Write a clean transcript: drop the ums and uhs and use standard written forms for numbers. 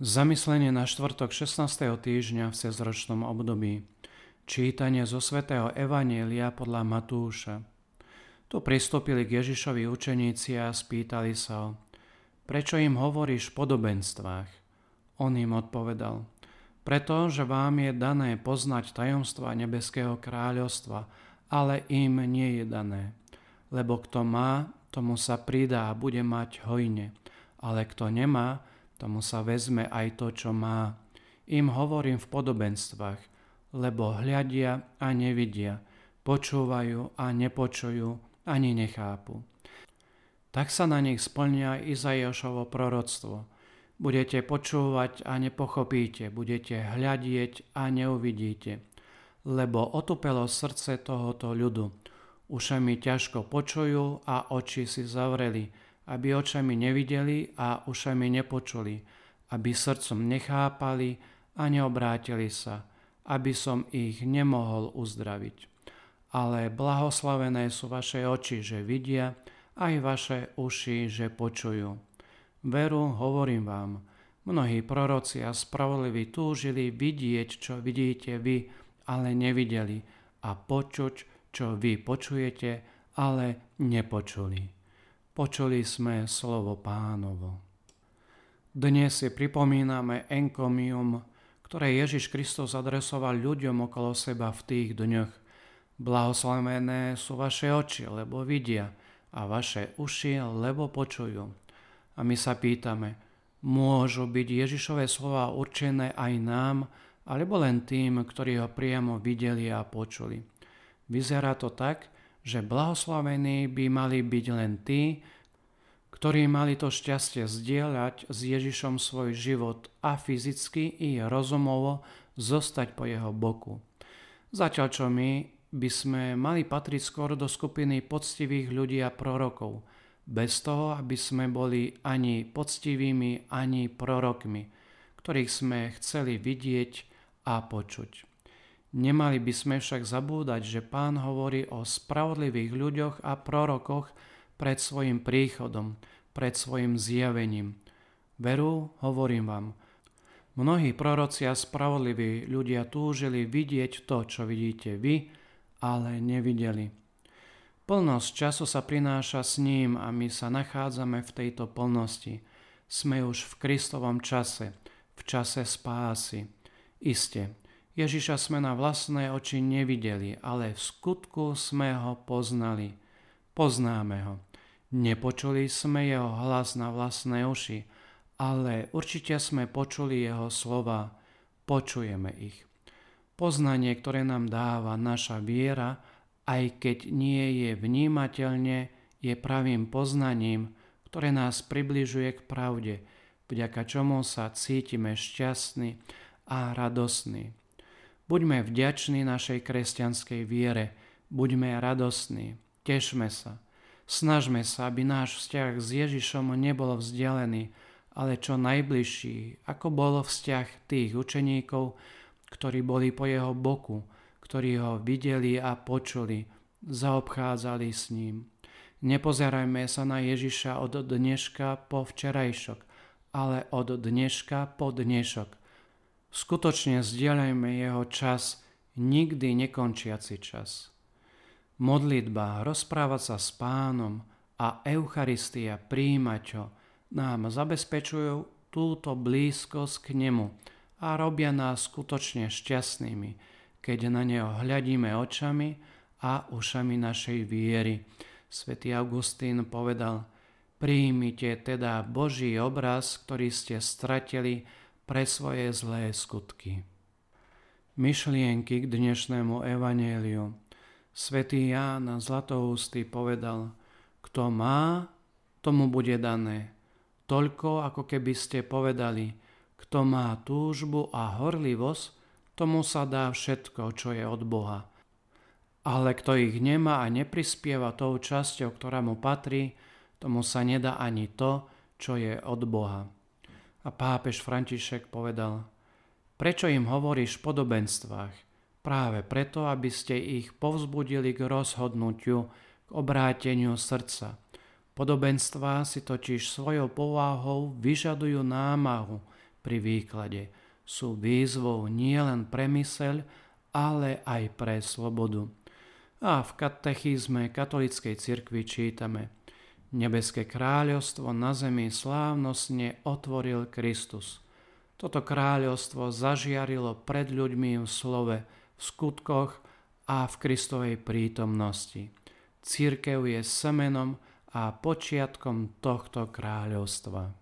Zamyslenie na štvrtok 16. týždňa v cezročnom období. Čítanie zo svätého Evanielia podľa Matúša. Tu pristúpili k Ježišovi učeníci a spýtali sa ho: Prečo im hovoríš v podobenstvách? On im odpovedal: Preto, že vám je dané poznať tajomstva nebeského kráľovstva, ale im nie je dané. Lebo kto má, tomu sa pridá a bude mať hojne, ale kto nemá, tomu sa vezme aj to, čo má. Im hovorím v podobenstvách, lebo hľadia a nevidia, počúvajú a nepočujú, ani nechápu. Tak sa na nich splňa Izaiášovo proroctvo. Budete počúvať a nepochopíte, budete hľadieť a neuvidíte, lebo otupelo srdce tohoto ľudu. Ušami ťažko počujú a oči si zavreli, aby očami nevideli a ušami nepočuli, aby srdcom nechápali a neobrátili sa, aby som ich nemohol uzdraviť. Ale blahoslavené sú vaše oči, že vidia, aj vaše uši, že počujú. Veru, hovorím vám, mnohí proroci a spravodliví túžili vidieť, čo vidíte vy, ale nevideli, a počuť, čo vy počujete, ale nepočuli. Počuli sme slovo Pánovo. Dnes si pripomíname encomium, ktoré Ježiš Kristus adresoval ľuďom okolo seba v tých dňoch. Blahoslavené sú vaše oči, lebo vidia, a vaše uši, lebo počujú. A my sa pýtame, môžu byť Ježišove slova určené aj nám, alebo len tým, ktorí ho priamo videli a počuli. Vyzerá to tak, že blahoslavení by mali byť len tí, ktorí mali to šťastie zdieľať s Ježišom svoj život a fyzicky i rozumovo zostať po jeho boku. Zatiaľ čo my by sme mali patriť skôr do skupiny poctivých ľudí a prorokov, bez toho, aby sme boli ani poctivými, ani prorokmi, ktorých sme chceli vidieť a počuť. Nemali by sme však zabúdať, že Pán hovorí o spravodlivých ľuďoch a prorokoch pred svojim príchodom, pred svojim zjavením. Veru, hovorím vám, mnohí proroci a spravodliví ľudia túžili vidieť to, čo vidíte vy, ale nevideli. Plnosť času sa prináša s ním a my sa nachádzame v tejto plnosti. Sme už v Kristovom čase, v čase spásy. Isté, Ježiša sme na vlastné oči nevideli, ale v skutku sme ho poznali. Poznáme ho. Nepočuli sme jeho hlas na vlastné uši, ale určite sme počuli jeho slova. Počujeme ich. Poznanie, ktoré nám dáva naša viera, aj keď nie je vnímateľne, je pravým poznaním, ktoré nás približuje k pravde, vďaka čomu sa cítime šťastní a radosní. Buďme vďační našej kresťanskej viere, buďme radosní, tešme sa. Snažme sa, aby náš vzťah s Ježišom nebol vzdialený, ale čo najbližší, ako bol vzťah tých učeníkov, ktorí boli po jeho boku, ktorí ho videli a počuli, zaobchádzali s ním. Nepozerajme sa na Ježiša od dneška po včerajšok, ale od dneška po dnešok. Skutočne zdieľajme jeho čas, nikdy nekončiaci čas. Modlitba, rozprávať sa s Pánom a Eucharistia, prijímať ho, nám zabezpečujú túto blízkosť k nemu a robia nás skutočne šťastnými, keď na neho hľadíme očami a ušami našej viery. Svätý Augustín povedal: Prijmite teda Boží obraz, ktorý ste stratili pre svoje zlé skutky. Myšlienky k dnešnému evanjeliu. Svätý Ján na Zlatoústy povedal: Kto má, tomu bude dané. Toľko, ako keby ste povedali: Kto má túžbu a horlivosť, tomu sa dá všetko, čo je od Boha. Ale kto ich nemá a neprispieva tou časťou, ktorá mu patrí, tomu sa nedá ani to, čo je od Boha. A pápež František povedal: Prečo im hovoríš v podobenstvách? Práve preto, aby ste ich povzbudili k rozhodnutiu, k obráteniu srdca. Podobenstvá si totiž svojou povahou vyžadujú námahu, pri výklade sú výzvou nielen pre myseľ, ale aj pre slobodu. A v katechizme katolíckej cirkvi čítame: Nebeské kráľovstvo na zemi slávnostne otvoril Kristus. Toto kráľovstvo zažiarilo pred ľuďmi v slove, v skutkoch a v Kristovej prítomnosti. Cirkev je semenom a počiatkom tohto kráľovstva.